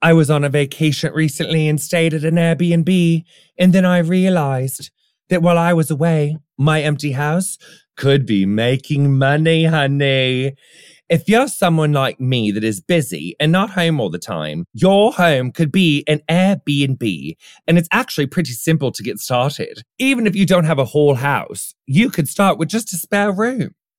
I was on a vacation recently and stayed at an Airbnb, and then I realized that while I was away, my empty house could be making money, honey. If you're someone like me that is busy and not home all the time, your home could be an Airbnb, and it's actually pretty simple to get started. Even if you don't have a whole house, you could start with just a spare room.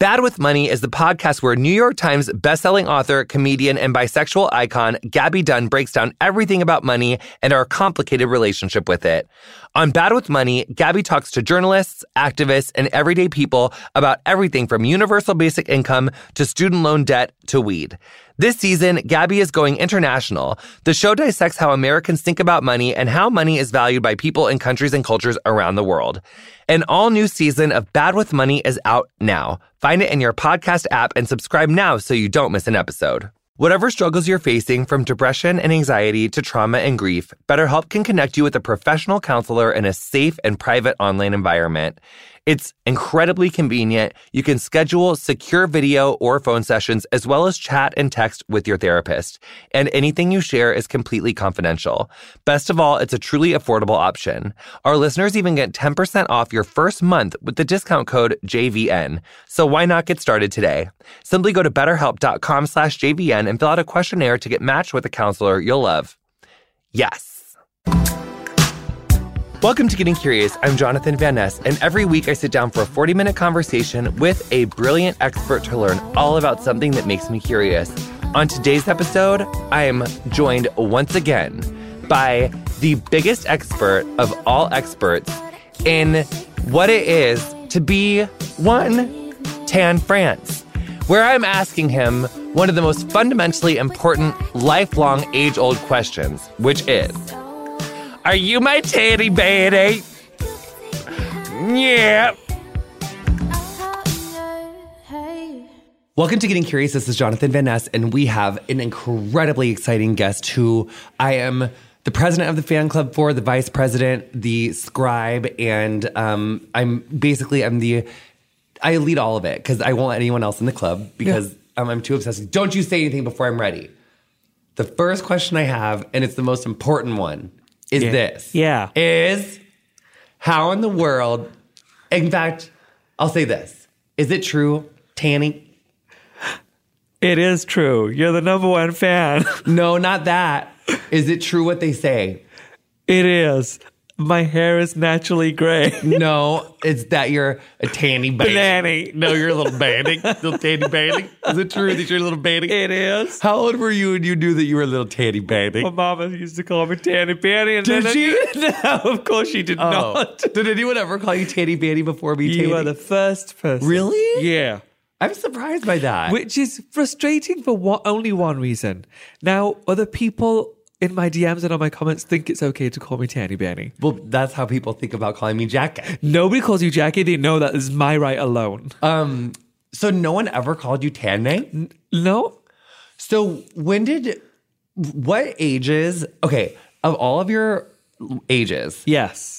Bad with Money is the podcast where New York Times bestselling author, comedian, and bisexual icon Gabby Dunn breaks down everything about money and our complicated relationship with it. On Bad with Money, Gabby talks to journalists, activists, and everyday people about everything from universal basic income to student loan debt to weed. This season, Gabby is going international. The show dissects how Americans think about money and how money is valued by people in countries and cultures around the world. An all-new season of Bad with Money is out now. Find it in your podcast app and subscribe now so you don't miss an episode. Whatever struggles you're facing, from depression and anxiety to trauma and grief, BetterHelp can connect you with a professional counselor in a safe and private online environment. It's incredibly convenient. You can schedule secure video or phone sessions as well as chat and text with your therapist. And anything you share is completely confidential. Best of all, it's a truly affordable option. Our listeners even get 10% off your first month with the discount code JVN. So why not get started today? Simply go to betterhelp.com/JVN and fill out a questionnaire to get matched with a counselor you'll love. Yes. Welcome to Getting Curious. I'm Jonathan Van Ness, and every week I sit down for a 40-minute conversation with a brilliant expert to learn all about something that makes me curious. On today's episode, I am joined once again by the biggest expert of all experts in what it is to be one Tan France, where I'm asking him one of the most fundamentally important, lifelong, age-old questions, which is, are you my teddy baby? Yeah. Welcome to Getting Curious. This is Jonathan Van Ness, and we have an incredibly exciting guest who I am the president of the fan club for, the vice president, the scribe, and I lead all of it because I won't let anyone else in the club because I'm too obsessed. Don't you say anything before I'm ready. The first question I have, and it's the most important one, is this. Yeah. Is how in the world, in fact, I'll say this. Is it true, Tanny? It is true. You're the number one fan. No, not that. Is it true what they say? It is. My hair is naturally gray. No, it's that you're a tanny baby. Nanny. No, you're a little banning. Little tanny banning. Is it true that you're a little banning? It is. How old were you when you knew that you were a little tanny banning? My mama used to call me tanny banning. Did she? No, of course she did not. Did anyone ever call you tanny banning before me? You are the first person. Really? Yeah. I'm surprised by that. Which is frustrating for only one reason. Now, other people in my DMs and on my comments think it's okay to call me Tanny Banny. Well, that's how people think about calling me Jackie. Nobody calls you Jackie. They know that is my right alone. So no one ever called you Tanny? No. So what ages, okay, of all of your ages. Yes.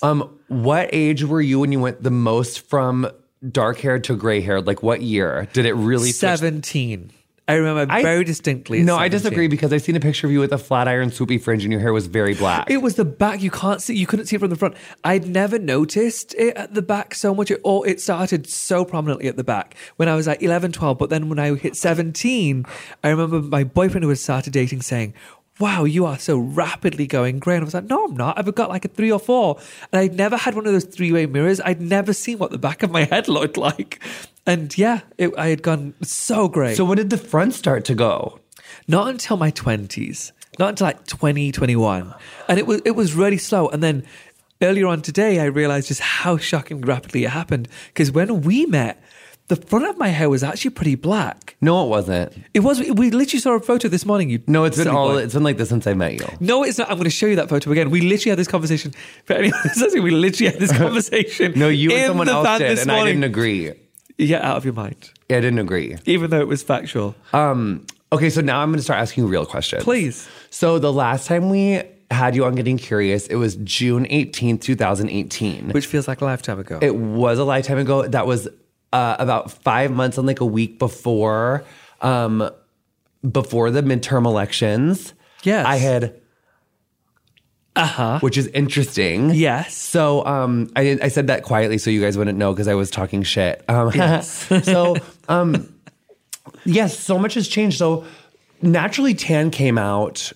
What age were you when you went the most from dark-haired to gray-haired? Like, what year did it really? 17. I remember very distinctly. No, 17. I disagree because I've seen a picture of you with a flat iron swoopy fringe and your hair was very black. It was the back. You can't see. You couldn't see it from the front. I'd never noticed it at the back so much. It started so prominently at the back when I was like 11, 12. But then when I hit 17, I remember my boyfriend who had started dating saying, wow, you are so rapidly going grey. And I was like, no, I'm not. I've got like a 3 or 4. And I'd never had one of those three-way mirrors. I'd never seen what the back of my head looked like. And yeah, I had gone so grey. So when did the front start to go? Not until my 20s. Not until like 20, 21. And it was really slow. And then earlier on today, I realised just how shocking rapidly it happened. Because when we met, the front of my hair was actually pretty black. No, it wasn't. It was. We literally saw a photo this morning. No, it's been like this since I met you. No, it's not. I'm going to show you that photo again. We literally had this conversation. We literally had this conversation. No, you and someone else did, and I didn't agree. Yeah, out of your mind. Yeah, I didn't agree. Even though it was factual. Okay, so now I'm going to start asking you real questions. Please. So the last time we had you on Getting Curious, it was June 18th, 2018. Which feels like a lifetime ago. It was a lifetime ago. That was about 5 months and like a week before the midterm elections. Yes. I had, which is interesting. Yes. So I said that quietly so you guys wouldn't know because I was talking shit. Yes. Yes, so much has changed. So naturally Tan came out.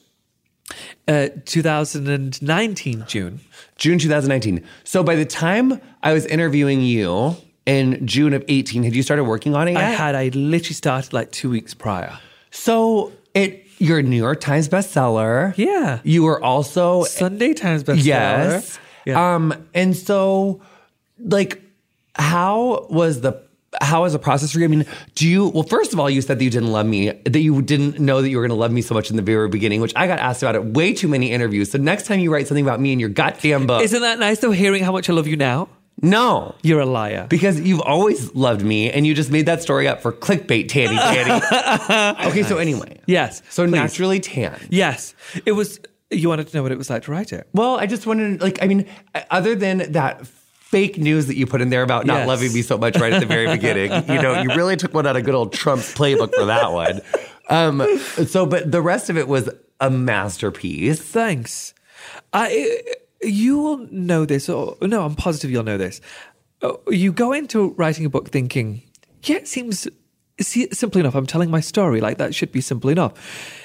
2019, June. June 2019. So by the time I was interviewing you, in June of 18, had you started working on it yet? I had. I literally started like 2 weeks prior. So you're a New York Times bestseller. Yeah. You were also Sunday Times bestseller. Yes. Yeah. And so, like, how was the process for you? I mean, well, first of all, you said that you didn't love me, that you didn't know that you were going to love me so much in the very beginning, which I got asked about at way too many interviews. So next time you write something about me in your goddamn book. Isn't that nice though, hearing how much I love you now? No. You're a liar. Because you've always loved me, and you just made that story up for clickbait, Tanny. Okay, so anyway. Yes. So please. Naturally Tan. Yes. It was, you wanted to know what it was like to write it. Well, I just wanted, like, I mean, other than that fake news that you put in there about not loving me so much right at the very beginning, you know, you really took one out of good old Trump's playbook for that one. But the rest of it was a masterpiece. Thanks. You will know this, or no, I'm positive you'll know this. You go into writing a book thinking, yeah, it seems simple enough. I'm telling my story, like that should be simple enough.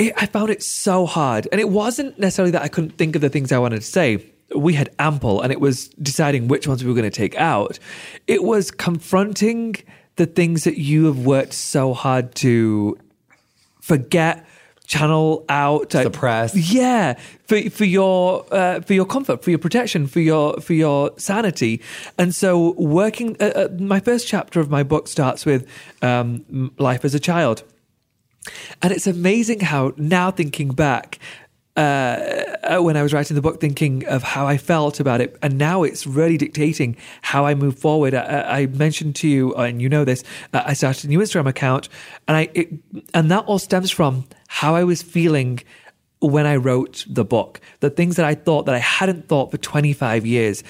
I found it so hard. And it wasn't necessarily that I couldn't think of the things I wanted to say. We had ample, and it was deciding which ones we were going to take out. It was confronting the things that you have worked so hard to forget, channel out, suppress. Yeah, for your comfort, for your protection, for your sanity. And so, working. My first chapter of my book starts with life as a child, and it's amazing how now thinking back. When I was writing the book, thinking of how I felt about it. And now it's really dictating how I move forward. I mentioned to you, and you know this, I started a new Instagram account. And that all stems from how I was feeling when I wrote the book. The things that I thought that I hadn't thought for 25 years,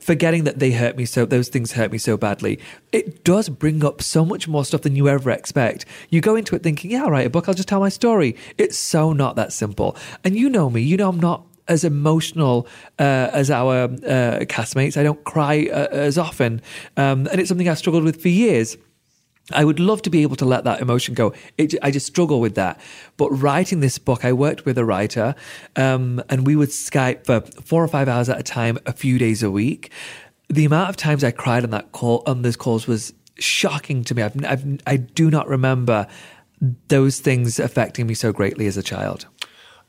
forgetting that they hurt me so, those things hurt me so badly. It does bring up so much more stuff than you ever expect. You go into it thinking, yeah, I'll write a book, I'll just tell my story. It's so not that simple. And you know me, you know I'm not as emotional as our castmates. I don't cry as often. And it's something I've struggled with for years. I would love to be able to let that emotion go. I just struggle with that. But writing this book, I worked with a writer, and we would Skype for 4 or 5 hours at a time, a few days a week. The amount of times I cried on that call, on those calls, was shocking to me. I do not remember those things affecting me so greatly as a child.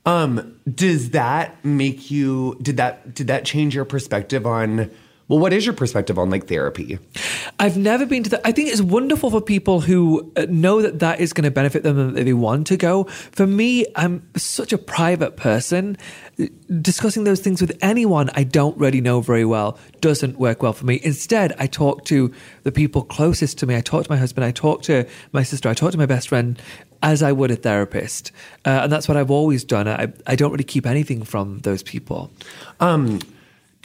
Does that make you? Did that change your perspective on? Well, what is your perspective on, like, therapy? I've never been to that. I think it's wonderful for people who know that that is going to benefit them and that they want to go. For me, I'm such a private person. Discussing those things with anyone I don't really know very well doesn't work well for me. Instead, I talk to the people closest to me. I talk to my husband. I talk to my sister. I talk to my best friend as I would a therapist. And that's what I've always done. I don't really keep anything from those people.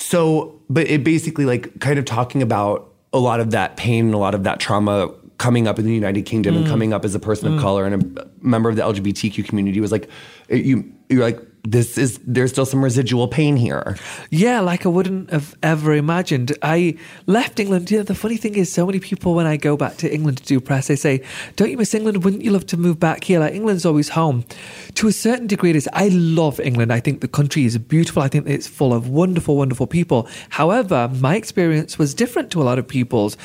So, but it basically, like, kind of talking about a lot of that pain and a lot of that trauma coming up in the United Kingdom and coming up as a person of color and a member of the LGBTQ community was like, you're like, there's still some residual pain here. Yeah, like I wouldn't have ever imagined. I left England. You know, the funny thing is, so many people, when I go back to England to do press, they say, don't you miss England? Wouldn't you love to move back here? Like, England's always home. To a certain degree, it is. I love England. I think the country is beautiful. I think it's full of wonderful, wonderful people. However, my experience was different to a lot of people's.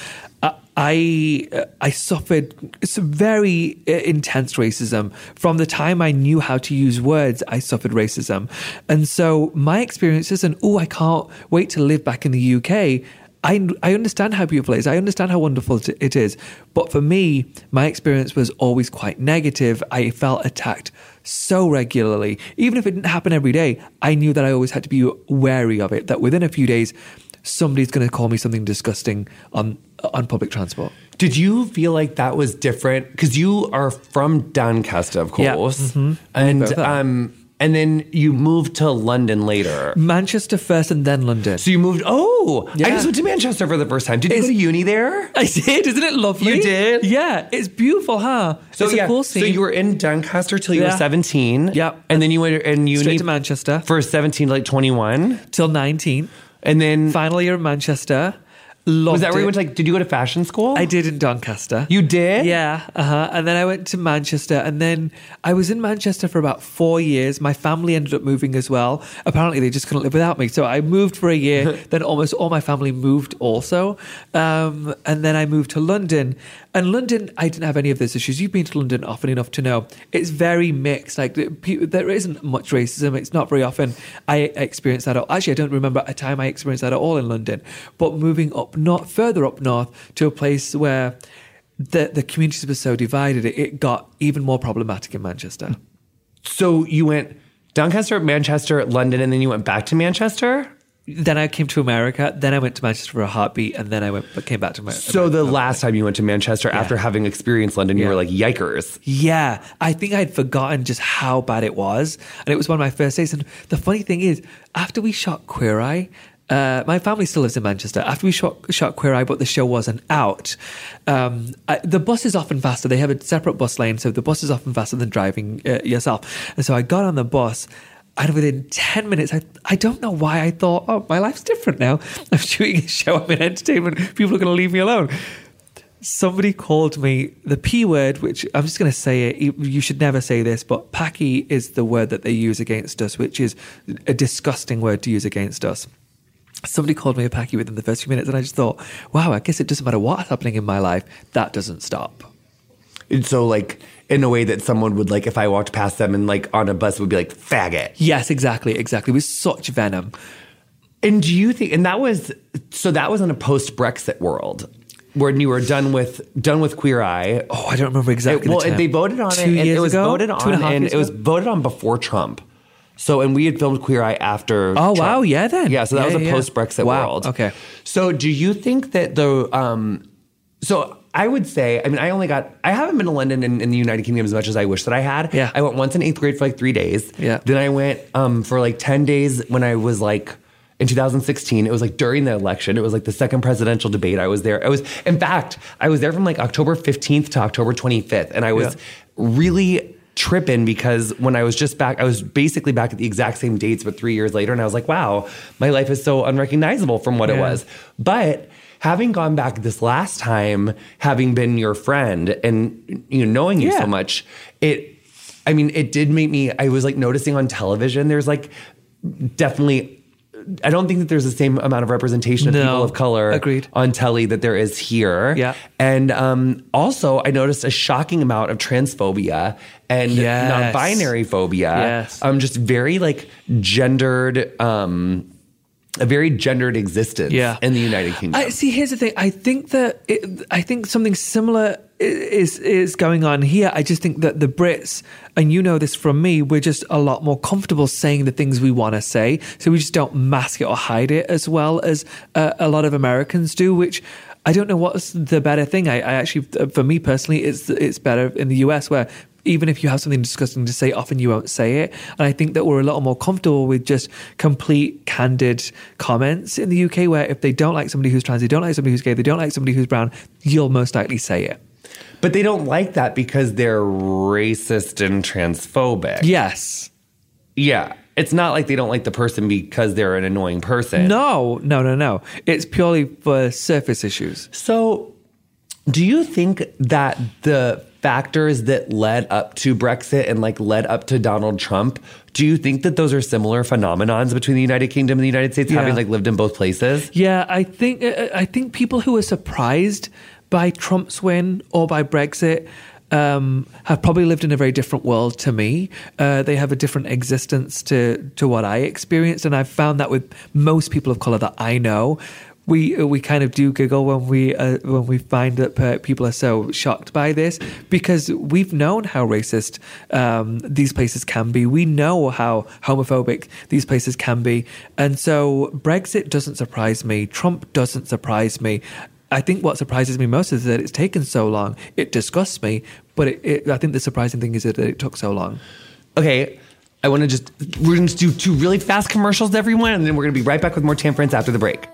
I suffered some very intense racism. From the time I knew how to use words, I suffered racism. And so my experiences, and I can't wait to live back in the UK. I understand how beautiful it is. I understand how wonderful it is. But for me, my experience was always quite negative. I felt attacked so regularly. Even if it didn't happen every day, I knew that I always had to be wary of it, that within a few days, somebody's going to call me something disgusting on public transport. Did you feel like that was different? Because you are from Doncaster, of course. Yeah. Mm-hmm. And then you moved to London later. Manchester first and then London. So you moved, I just went to Manchester for the first time. Did you go to uni there? I did. Isn't it lovely? You did? Yeah. It's beautiful, huh? So it's a cool scene. So you were in Doncaster till you were 17. Yep. And then you went in uni. Straight to Manchester. For 17 to like 21. Till 19. And then... final year in Manchester. Was that where you went to, like, did you go to fashion school? I did in Doncaster. You did? Yeah. Uh-huh. And then I went to Manchester. And then I was in Manchester for about 4 years. My family ended up moving as well. Apparently, they just couldn't live without me. So I moved for a year. Then almost all my family moved also. And then I moved to London. And London, I didn't have any of those issues. You've been to London often enough to know. It's very mixed. Like, there isn't much racism. It's not very often I experienced that at all. Actually, I don't remember a time I experienced that at all in London. But moving up north, further up north, to a place where the communities were so divided, it got even more problematic in Manchester. So you went Doncaster, Manchester, London, and then you went back to Manchester? Then I came to America, then I went to Manchester for a heartbeat, and then came back to America. So the last time you went to Manchester, after having experienced London, you were like, yikers. Yeah, I think I'd forgotten just how bad it was. And it was one of my first days. And the funny thing is, after we shot Queer Eye, my family still lives in Manchester. After we shot Queer Eye, but the show wasn't out, the bus is often faster. They have a separate bus lane, so the bus is often faster than driving yourself. And so I got on the bus, and within 10 minutes, I don't know why I thought, my life's different now. I'm shooting a show, I'm in entertainment, people are going to leave me alone. Somebody called me the P word, which I'm just going to say it. You should never say this, but Paki is the word that they use against us, which is a disgusting word to use against us. Somebody called me a Paki within the first few minutes, and I just thought, wow, I guess it doesn't matter what's happening in my life. That doesn't stop. And so, like, in a way that someone would, like, if I walked past them and, like, on a bus, would be like, faggot. Yes, exactly, exactly. It was such venom. And do you think, and that was, so that was in a post-Brexit world when you were done with Queer Eye. Oh, I don't remember exactly. They voted on it. And it was voted on, and it was voted on before Trump. So, and we had filmed Queer Eye after. Oh, Trump. Wow. Yeah, then. Yeah. So that was a post-Brexit world. Okay. So do you think that the, so I would say, I mean, I haven't been to London in the United Kingdom as much as I wish that I had. Yeah. I went once in 8th grade for like 3 days. Yeah. Then I went for like 10 days when I was like, in 2016, it was like during the election. It was like the second presidential debate. I was there. I was there from like October 15th to October 25th. And I was really tripping because when I was just back, I was basically back at the exact same dates, but 3 years later. And I was like, wow, my life is so unrecognizable from what it was. But having gone back this last time, having been your friend and, you know, knowing you so much, it did make me, I was like noticing on television, there's like definitely, I don't think that there's the same amount of representation of people of color on telly that there is here. Yeah. And also, I noticed a shocking amount of transphobia and non-binary phobia. Yes. Just very, like, gendered, a very gendered existence in the United Kingdom. See, here's the thing. I think something similar is going on here. I just think that the Brits, and you know this from me, we're just a lot more comfortable saying the things we want to say. So we just don't mask it or hide it as well as a lot of Americans do, which I don't know what's the better thing. I actually, for me personally, it's better in the US where even if you have something disgusting to say, often you won't say it. And I think that we're a lot more comfortable with just complete, candid comments in the UK, where if they don't like somebody who's trans, they don't like somebody who's gay, they don't like somebody who's brown, you'll most likely say it. But they don't like that because they're racist and transphobic. Yes. Yeah. It's not like they don't like the person because they're an annoying person. No. It's purely for surface issues. So do you think that the factors that led up to Brexit and like led up to Donald Trump, do you think that those are similar phenomenons between the United Kingdom and the United States, having like lived in both places? Yeah, I think people who are surprised by Trump's win or by Brexit have probably lived in a very different world to me. They have a different existence to what I experienced. And I've found that with most people of color that I know, we kind of do giggle when we find that people are so shocked by this, because we've known how racist these places can be. We know how homophobic these places can be. And so Brexit doesn't surprise me. Trump doesn't surprise me. I think what surprises me most is that it's taken so long. It disgusts me, but I think the surprising thing is that it took so long. Okay. We're going to do two really fast commercials, everyone, and then we're going to be right back with more Tan France after the break.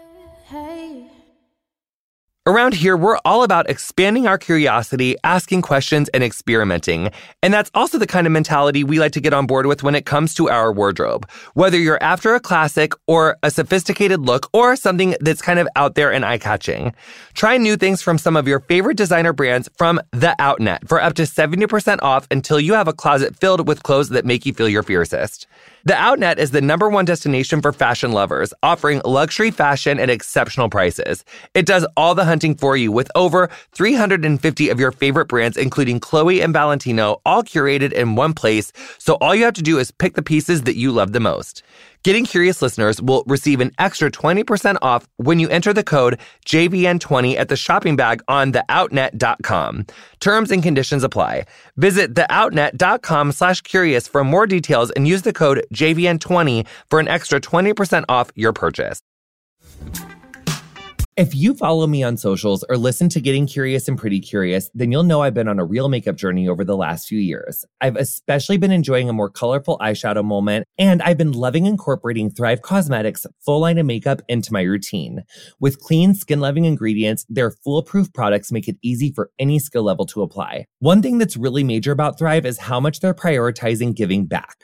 Around here, we're all about expanding our curiosity, asking questions, and experimenting. And that's also the kind of mentality we like to get on board with when it comes to our wardrobe. Whether you're after a classic or a sophisticated look or something that's kind of out there and eye-catching, try new things from some of your favorite designer brands from The Outnet for up to 70% off until you have a closet filled with clothes that make you feel your fiercest. The Outnet is the #1 destination for fashion lovers, offering luxury fashion at exceptional prices. It does all the hunting for you with over 350 of your favorite brands, including Chloe and Valentino, all curated in one place, so all you have to do is pick the pieces that you love the most. Getting Curious listeners will receive an extra 20% off when you enter the code JVN20 at the shopping bag on theoutnet.com. Terms and conditions apply. Visit theoutnet.com/curious for more details and use the code JVN20 for an extra 20% off your purchase. If you follow me on socials or listen to Getting Curious and Pretty Curious, then you'll know I've been on a real makeup journey over the last few years. I've especially been enjoying a more colorful eyeshadow moment, and I've been loving incorporating Thrive Cosmetics' full line of makeup into my routine. With clean, skin-loving ingredients, their foolproof products make it easy for any skill level to apply. One thing that's really major about Thrive is how much they're prioritizing giving back.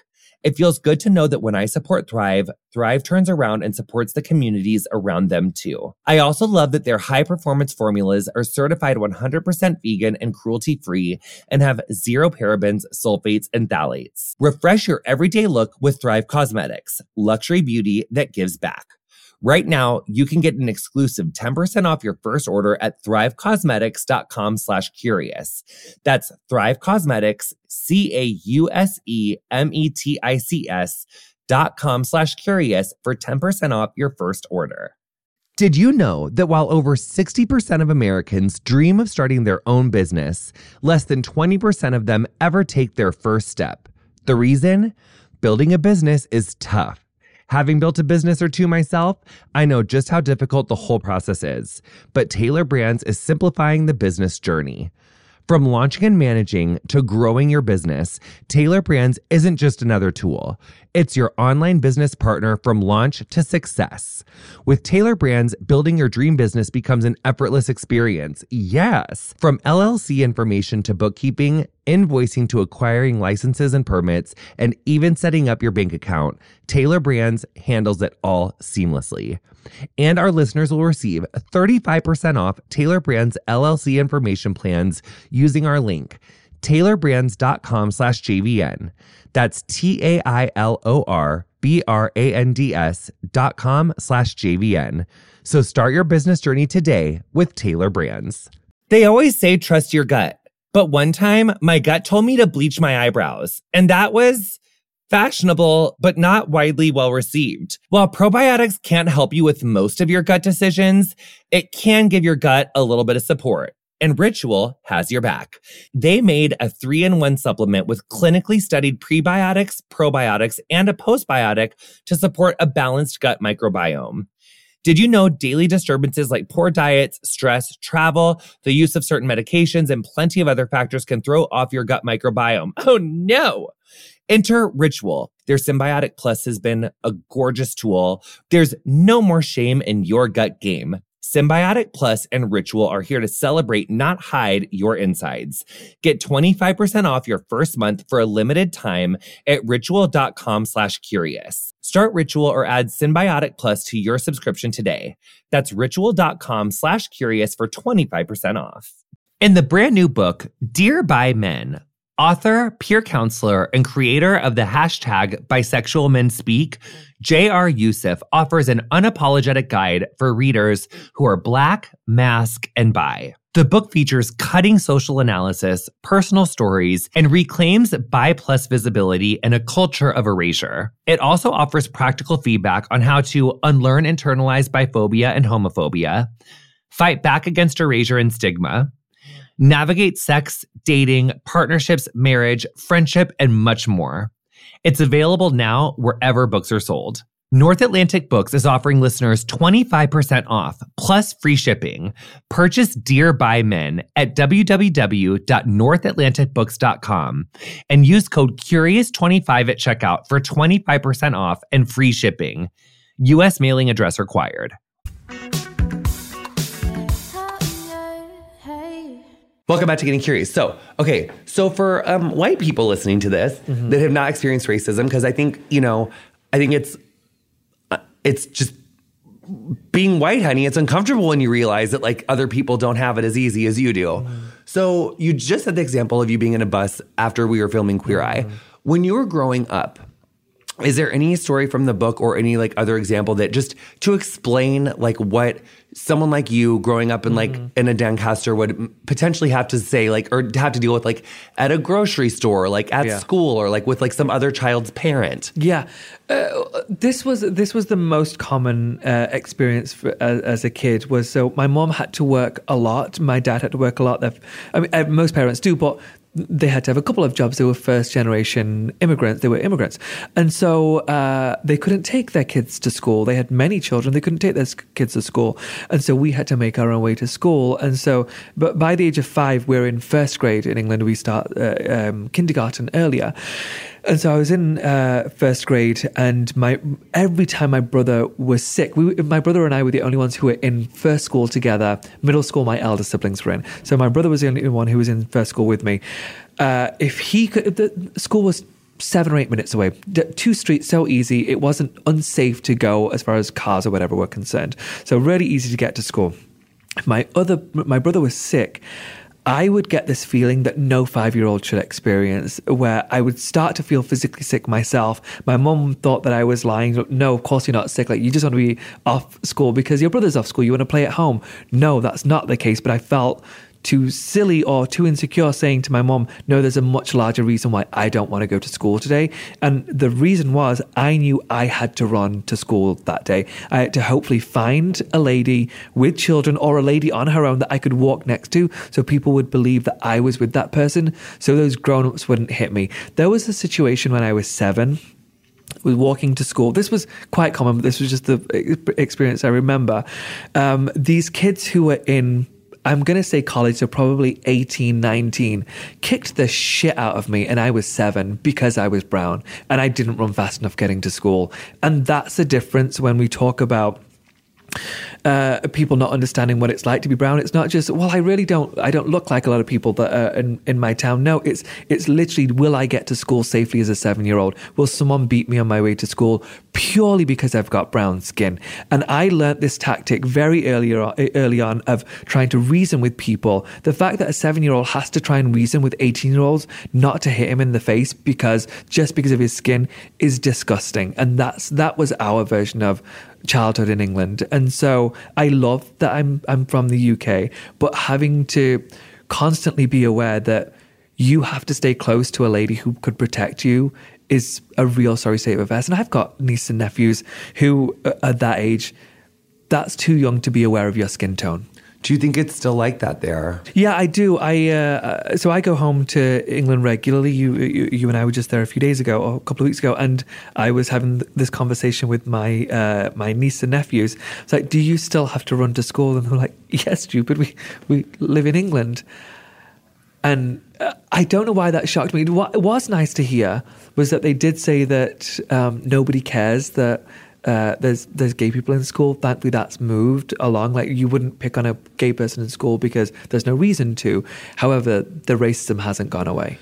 It feels good to know that when I support Thrive, Thrive turns around and supports the communities around them too. I also love that their high-performance formulas are certified 100% vegan and cruelty-free and have zero parabens, sulfates, and phthalates. Refresh your everyday look with Thrive Cosmetics, luxury beauty that gives back. Right now, you can get an exclusive 10% off your first order at thrivecosmetics.com/curious. That's Thrive Cosmetics, CAUSEMETICS.com/curious for 10% off your first order. Did you know that while over 60% of Americans dream of starting their own business, less than 20% of them ever take their first step? The reason? Building a business is tough. Having built a business or two myself, I know just how difficult the whole process is. But Tailor Brands is simplifying the business journey. From launching and managing to growing your business, Tailor Brands isn't just another tool. It's your online business partner from launch to success. With Tailor Brands, building your dream business becomes an effortless experience. Yes. From LLC information to bookkeeping, invoicing to acquiring licenses and permits, and even setting up your bank account, Tailor Brands handles it all seamlessly. And our listeners will receive 35% off Tailor Brands LLC information plans using our link, tailorbrands.com/JVN. That's TAILORBRANDS.com/JVN. So start your business journey today with Tailor Brands. They always say trust your gut, but one time my gut told me to bleach my eyebrows, and that was fashionable, but not widely well-received. While probiotics can't help you with most of your gut decisions, it can give your gut a little bit of support. And Ritual has your back. They made a 3-in-1 supplement with clinically studied prebiotics, probiotics, and a postbiotic to support a balanced gut microbiome. Did you know daily disturbances like poor diets, stress, travel, the use of certain medications, and plenty of other factors can throw off your gut microbiome? Oh no! Enter Ritual. Their Symbiotic Plus has been a gorgeous tool. There's no more shame in your gut game. Symbiotic Plus and Ritual are here to celebrate, not hide, your insides. Get 25% off your first month for a limited time at ritual.com/curious. Start Ritual or add Symbiotic Plus to your subscription today. That's ritual.com/curious for 25% off. In the brand new book, Dear Bi Men, author, peer counselor, and creator of the hashtag Bisexual Men Speak, J.R. Youssef offers an unapologetic guide for readers who are Black, Masc, and Bi. The book features cutting social analysis, personal stories, and reclaims Bi-plus visibility in a culture of erasure. It also offers practical feedback on how to unlearn internalized biphobia and homophobia, fight back against erasure and stigma, navigate sex, dating, partnerships, marriage, friendship, and much more. It's available now wherever books are sold. North Atlantic Books is offering listeners 25% off, plus free shipping. Purchase Dear Bi Men at www.northatlanticbooks.com and use code CURIOUS25 at checkout for 25% off and free shipping. U.S. mailing address required. Welcome back to Getting Curious. So for white people listening to this that have not experienced racism, because I think it's just being white, honey. It's uncomfortable when you realize that like other people don't have it as easy as you do. Mm-hmm. So you just had the example of you being in a bus after we were filming Queer Eye. Mm-hmm. When you were growing up, is there any story from the book or any like other example that just to explain like what someone like you growing up in like in a Doncaster would potentially have to say like or have to deal with like at a grocery store, like at school or like with like some other child's parent? Yeah. This was the most common experience for, as a kid was so my mom had to work a lot. My dad had to work a lot. Most parents do, but they had to have a couple of jobs. They were first-generation immigrants. And so they couldn't take their kids to school. They had many children. They couldn't take their kids to school. And so we had to make our own way to school. And so, but by the age of 5, we're in first grade in England. We start kindergarten earlier. And so I was in first grade, and every time my brother was sick, my brother and I were the only ones who were in first school together. Middle school, my elder siblings were in. So my brother was the only one who was in first school with me. The school was 7 or 8 minutes away, 2 streets, so easy. It wasn't unsafe to go as far as cars or whatever were concerned. So really easy to get to school. My brother was sick. I would get this feeling that no 5-year-old should experience, where I would start to feel physically sick myself. My mum thought that I was lying. No, of course you're not sick. Like, you just want to be off school because your brother's off school. You want to play at home. No, that's not the case. But I felt too silly or too insecure saying to my mom, no, there's a much larger reason why I don't want to go to school today. And the reason was I knew I had to run to school that day. I had to hopefully find a lady with children or a lady on her own that I could walk next to so people would believe that I was with that person so those grown-ups wouldn't hit me. There was a situation when I was 7, was walking to school. This was quite common, but this was just the experience I remember. These kids who were in, I'm going to say college, so probably 18, 19, kicked the shit out of me, and I was 7 because I was brown and I didn't run fast enough getting to school. And that's the difference when we talk about people not understanding what it's like to be brown. It's not just, well, I don't look like a lot of people that are in my town. No, it's literally, will I get to school safely as a 7-year-old? Will someone beat me on my way to school purely because I've got brown skin? And I learnt this tactic very early on of trying to reason with people. The fact that a 7-year-old has to try and reason with 18-year-olds not to hit him in the face because of his skin is disgusting. And that was our version of childhood in England. And so I love that I'm from the UK, but having to constantly be aware that you have to stay close to a lady who could protect you is a real sorry state of affairs. And I've got nieces and nephews who at that age, that's too young to be aware of your skin tone. Do you think it's still like that there? Yeah, I do. So I go home to England regularly. You and I were just there a few days ago, or a couple of weeks ago, and I was having this conversation with my niece and nephews. It's like, do you still have to run to school? And they're like, yes, yeah, stupid. We live in England. And I don't know why that shocked me. What was nice to hear was that they did say that nobody cares that there's gay people in school. Thankfully, that's moved along. Like, you wouldn't pick on a gay person in school because there's no reason to. However, the racism hasn't gone away.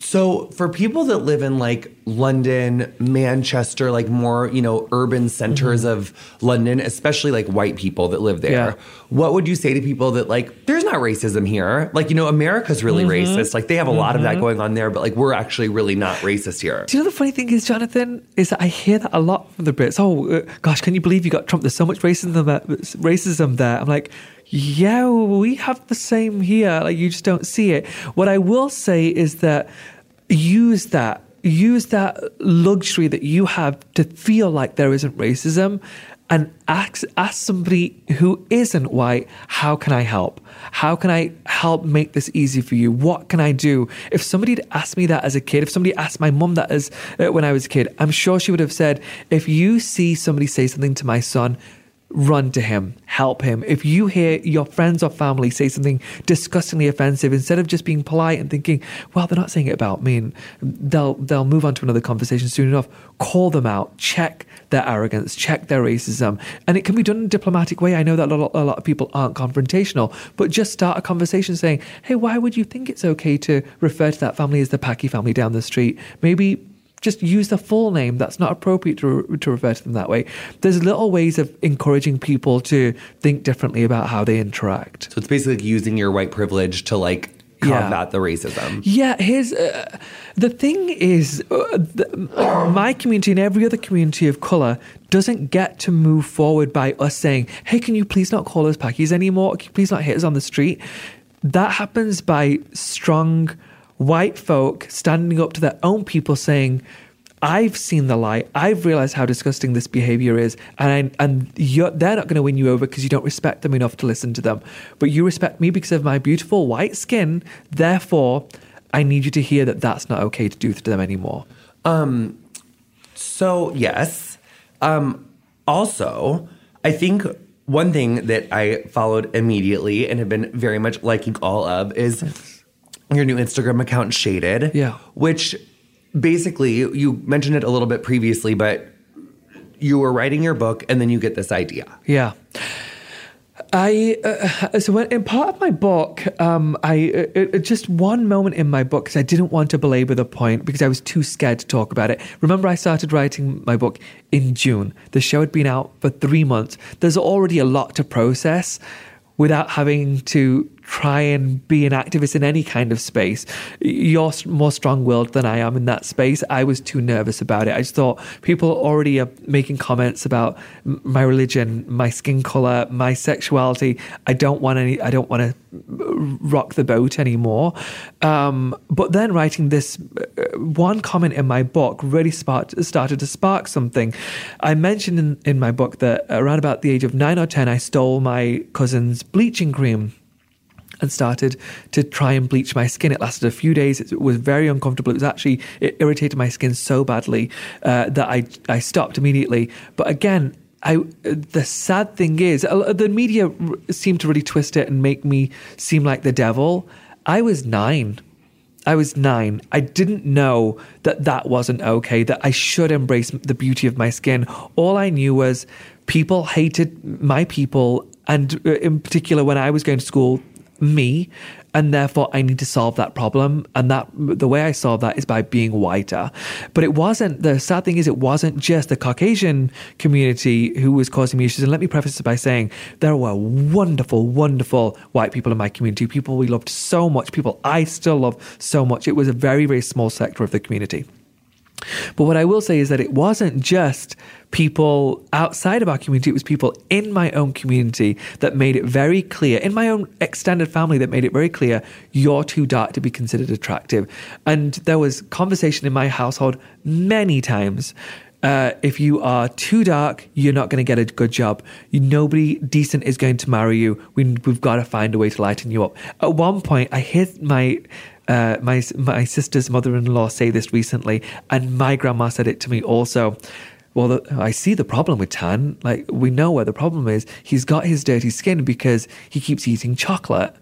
So for people that live in like London, Manchester, like more, urban centers mm-hmm. of London, especially like white people that live there, yeah. What would you say to people that like, there's not racism here? Like, America's really mm-hmm. racist. Like, they have a mm-hmm. lot of that going on there, but like, we're actually really not racist here. Do you know the funny thing is, Jonathan, is that I hear that a lot from the Brits. Oh, gosh, can you believe you got Trump? There's so much racism there. I'm like, yeah, we have the same here. Like, you just don't see it. What I will say is that use that luxury that you have to feel like there isn't racism, and ask somebody who isn't white, how can I help? How can I help make this easy for you? What can I do? If somebody had asked me that as a kid, if somebody asked my mum that when I was a kid, I'm sure she would have said, if you see somebody say something to my son, run to him, help him. If you hear your friends or family say something disgustingly offensive, instead of just being polite and thinking, well, they're not saying it about me, and they'll move on to another conversation soon enough, call them out, check their arrogance, check their racism. And it can be done in a diplomatic way. I know that a lot of people aren't confrontational, but just start a conversation saying, hey, why would you think it's okay to refer to that family as the Paki family down the street? Maybe just use the full name. That's not appropriate to refer to them that way. There's little ways of encouraging people to think differently about how they interact. So it's basically like using your white privilege to like combat the racism. Yeah, here's the thing is, my community and every other community of color doesn't get to move forward by us saying, hey, can you please not call us Pakis anymore? Can you please not hit us on the street? That happens by strong white folk standing up to their own people saying, I've seen the light, I've realized how disgusting this behavior is, they're not going to win you over because you don't respect them enough to listen to them. But you respect me because of my beautiful white skin, therefore I need you to hear that that's not okay to do to them anymore. So, yes. Also, I think one thing that I followed immediately and have been very much liking all of is your new Instagram account, Shaded, which basically, you mentioned it a little bit previously, but you were writing your book and then you get this idea. Yeah. In part of my book, just one moment in my book, because I didn't want to belabor the point because I was too scared to talk about it. Remember, I started writing my book in June. The show had been out for 3 months. There's already a lot to process without having to try and be an activist in any kind of space. You're more strong-willed than I am in that space. I was too nervous about it. I just thought people already are making comments about my religion, my skin color, my sexuality. I don't want to rock the boat anymore. But then writing this one comment in my book really started to spark something. I mentioned in my book that around about the age of 9 or 10, I stole my cousin's bleaching cream and started to try and bleach my skin. It lasted a few days. It was very uncomfortable. It irritated my skin so badly that I stopped immediately. But again, the sad thing is, the media seemed to really twist it and make me seem like the devil. I was 9. I didn't know that wasn't okay, that I should embrace the beauty of my skin. All I knew was people hated my people, and in particular when I was going to school, me, and therefore I need to solve that problem. And that the way I solve that is by being whiter. But the sad thing is, it wasn't just the Caucasian community who was causing me issues. And let me preface it by saying there were wonderful, wonderful white people in my community, people we loved so much, people I still love so much. It was a very, very small sector of the community. But what I will say is that it wasn't just people outside of our community, it was people in my own community that made it very clear, in my own extended family that made it very clear, you're too dark to be considered attractive. And there was conversation in my household many times. If you are too dark, you're not going to get a good job. Nobody decent is going to marry you. We've got to find a way to lighten you up. At one point, I hit my sister's mother-in-law say this recently, and my grandma said it to me also. Well, I see the problem with Tan. Like, we know where the problem is. He's got his dirty skin because he keeps eating chocolate.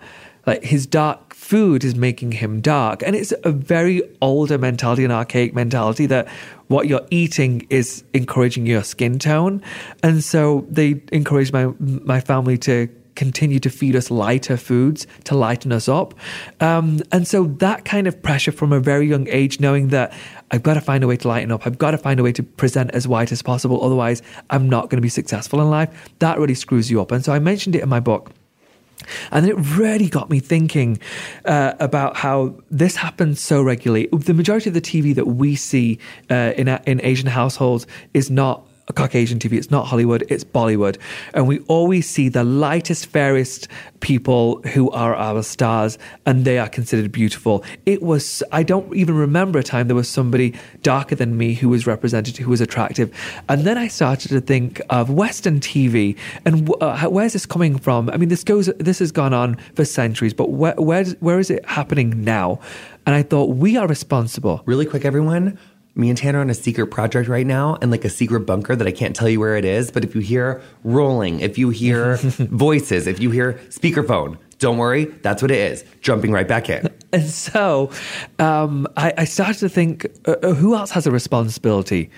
Like, his dark food is making him dark. And it's a very older mentality, an archaic mentality, that what you're eating is encouraging your skin tone. And so they encouraged my family to continue to feed us lighter foods to lighten us up. And so that kind of pressure from a very young age, knowing that I've got to find a way to lighten up, I've got to find a way to present as white as possible, otherwise I'm not going to be successful in life, that really screws you up. And so I mentioned it in my book. And then it really got me thinking about how this happens so regularly. The majority of the TV that we see in Asian households is not Caucasian TV, it's not Hollywood, it's Bollywood. And we always see the lightest, fairest people who are our stars, and they are considered beautiful. I don't even remember a time there was somebody darker than me who was represented, who was attractive. And then I started to think of Western TV, and where's this coming from? I mean, this has gone on for centuries, but where is it happening now? And I thought, we are responsible. Really quick, everyone. Me and Tan are on a secret project right now, and like a secret bunker that I can't tell you where it is. But if you hear rolling, if you hear voices, if you hear speakerphone, don't worry, that's what it is. Jumping right back in. And so I started to think, who else has a responsibility?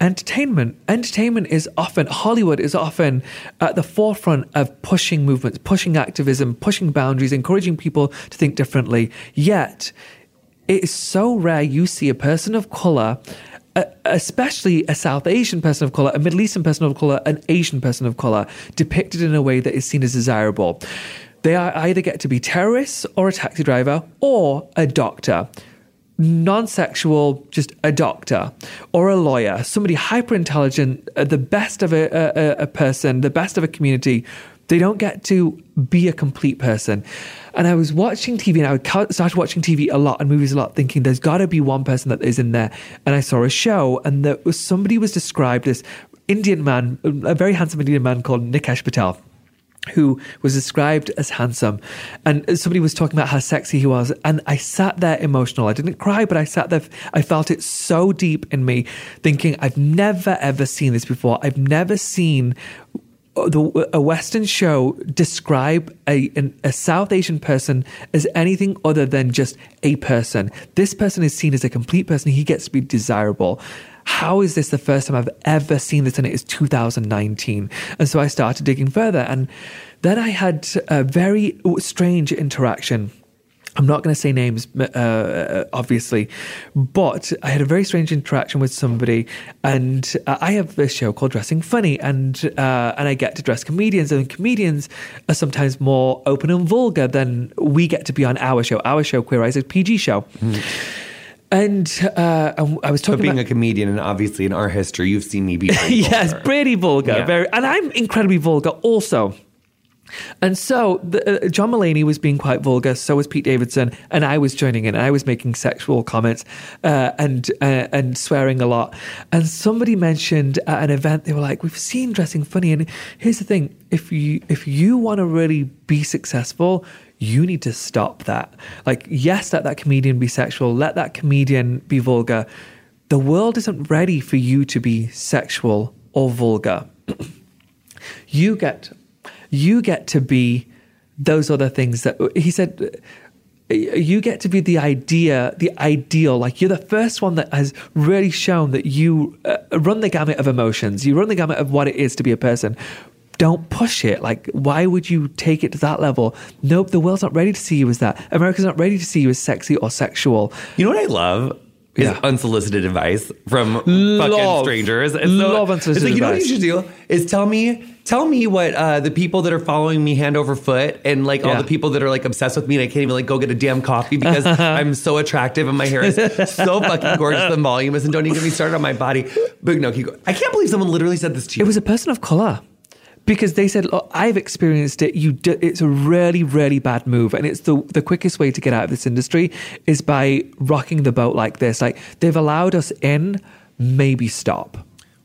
Entertainment. Entertainment is often, Hollywood is often at the forefront of pushing movements, pushing activism, pushing boundaries, encouraging people to think differently. Yet, it is so rare you see a person of color, especially a South Asian person of color, a Middle Eastern person of color, an Asian person of color, depicted in a way that is seen as desirable. They either get to be terrorists or a taxi driver or a doctor. Non-sexual, just a doctor or a lawyer, somebody hyper-intelligent, the best of a person, the best of a community. They don't get to be a complete person. And I was watching TV, and I started watching TV a lot and movies a lot, thinking there's got to be one person that is in there. And I saw a show, and somebody was described, this Indian man, a very handsome Indian man called Nikesh Patel, who was described as handsome. And somebody was talking about how sexy he was. And I sat there emotional. I didn't cry, but I sat there. I felt it so deep in me, thinking, I've never, ever seen this before. I've never seen a Western show describe a South Asian person as anything other than just a person. This person is seen as a complete person. He gets to be desirable. How is this the first time I've ever seen this? And it is 2019. And so I started digging further. And then I had a very strange interaction I'm not going to say names, obviously, but I had a very strange interaction with somebody, and I have a show called Dressing Funny, and I get to dress comedians, and comedians are sometimes more open and vulgar than we get to be on our show. Our show, Queer Eye, is a PG show. And I was talking about... But being a comedian, and obviously in our history, you've seen me be very vulgar. Yes, pretty vulgar. Yeah. Very, and I'm incredibly vulgar also. And so John Mulaney was being quite vulgar, so was Pete Davidson, and I was joining in. I was making sexual comments and swearing a lot. And somebody mentioned at an event, they were like, we've seen Dressing Funny, and here's the thing, if you want to really be successful, you need to stop that. Like, yes, let that comedian be sexual, let that comedian be vulgar. The world isn't ready for you to be sexual or vulgar. You get to be those other things that he said. You get to be the ideal. Like, you're the first one that has really shown that you run the gamut of emotions. You run the gamut of what it is to be a person. Don't push it. Like, why would you take it to that level? Nope, the world's not ready to see you as that. America's not ready to see you as sexy or sexual. You know what I love? Yeah. Is unsolicited advice from fucking strangers. And so love unsolicited advice. You know what you should do? Is tell me what the people that are following me hand over foot, and like all the people that are like obsessed with me, and I can't even like go get a damn coffee because I'm so attractive and my hair is so fucking gorgeous and voluminous, and don't even get me started on my body. But no, keep going. I can't believe someone literally said this to you. It was a person of color. Because they said, look, I've experienced it. It's a really, really bad move. And it's the quickest way to get out of this industry is by rocking the boat like this. Like, they've allowed us in, maybe stop.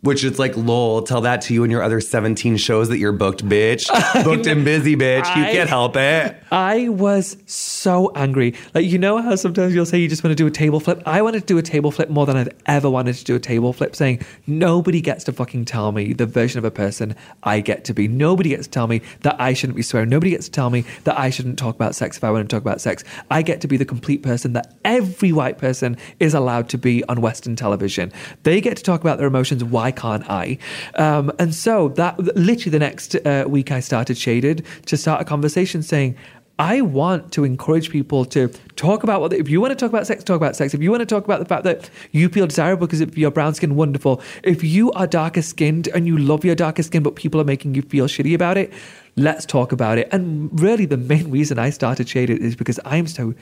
Which is like, lol, tell that to you and your other 17 shows that you're booked, bitch. Booked and busy, bitch. You can't help it. I was so angry. Like, you know how sometimes you'll say you just want to do a table flip? I wanted to do a table flip more than I've ever wanted to do a table flip, saying nobody gets to fucking tell me the version of a person I get to be. Nobody gets to tell me that I shouldn't be swearing. Nobody gets to tell me that I shouldn't talk about sex if I want to talk about sex. I get to be the complete person that every white person is allowed to be on Western television. They get to talk about their emotions. Why can't I? And so that literally the next week I started Shaded to start a conversation saying, I want to encourage people to talk about if you want to talk about sex, talk about sex. If you want to talk about the fact that you feel desirable because if you're brown skinned, wonderful. If you are darker skinned and you love your darker skin, but people are making you feel shitty about it, let's talk about it. And really the main reason I started Shaded is because I'm so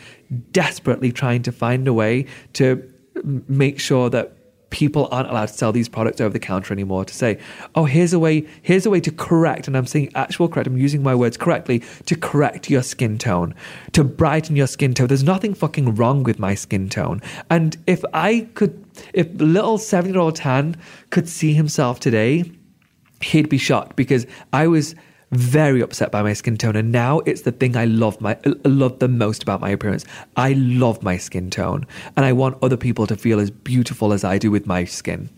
desperately trying to find a way to make sure that people aren't allowed to sell these products over the counter anymore, to say, oh, here's a way to correct, and I'm saying actual correct, I'm using my words correctly, to correct your skin tone, to brighten your skin tone. There's nothing fucking wrong with my skin tone. And if little 7-year-old Tan could see himself today, he'd be shocked, because I was very upset by my skin tone, and now it's the thing I love the most about my appearance. I love my skin tone, and I want other people to feel as beautiful as I do with my skin.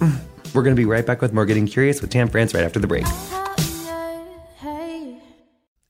We're going to be right back with more Getting Curious with Tan France right after the break.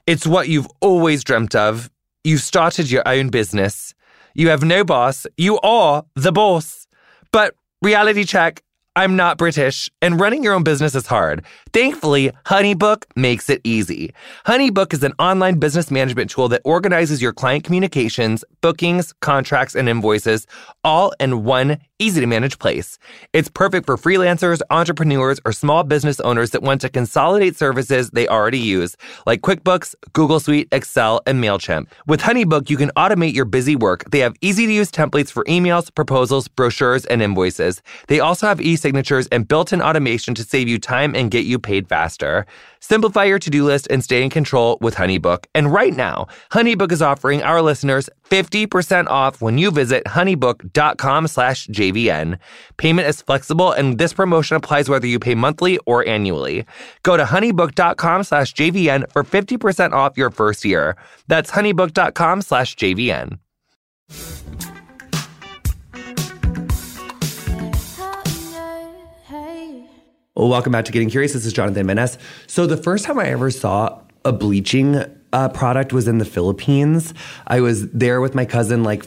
It's what you've always dreamt of. You started your own business. You have no boss. You are the boss. But reality check, I'm not British, and running your own business is hard. Thankfully, HoneyBook makes it easy. HoneyBook is an online business management tool that organizes your client communications, bookings, contracts, and invoices, all in one easy-to-manage place. It's perfect for freelancers, entrepreneurs, or small business owners that want to consolidate services they already use, like QuickBooks, Google Suite, Excel, and MailChimp. With HoneyBook, you can automate your busy work. They have easy-to-use templates for emails, proposals, brochures, and invoices. They also have e-signatures and built-in automation to save you time and get you paid faster. Simplify your to-do list and stay in control with HoneyBook. And right now, HoneyBook is offering our listeners 50% off when you visit honeybook.com/JVN. Payment is flexible, and this promotion applies whether you pay monthly or annually. Go to honeybook.com/JVN for 50% off your first year. That's honeybook.com/JVN. Welcome back to Getting Curious. This is Jonathan Van Ness. So the first time I ever saw a bleaching product was in the Philippines. I was there with my cousin like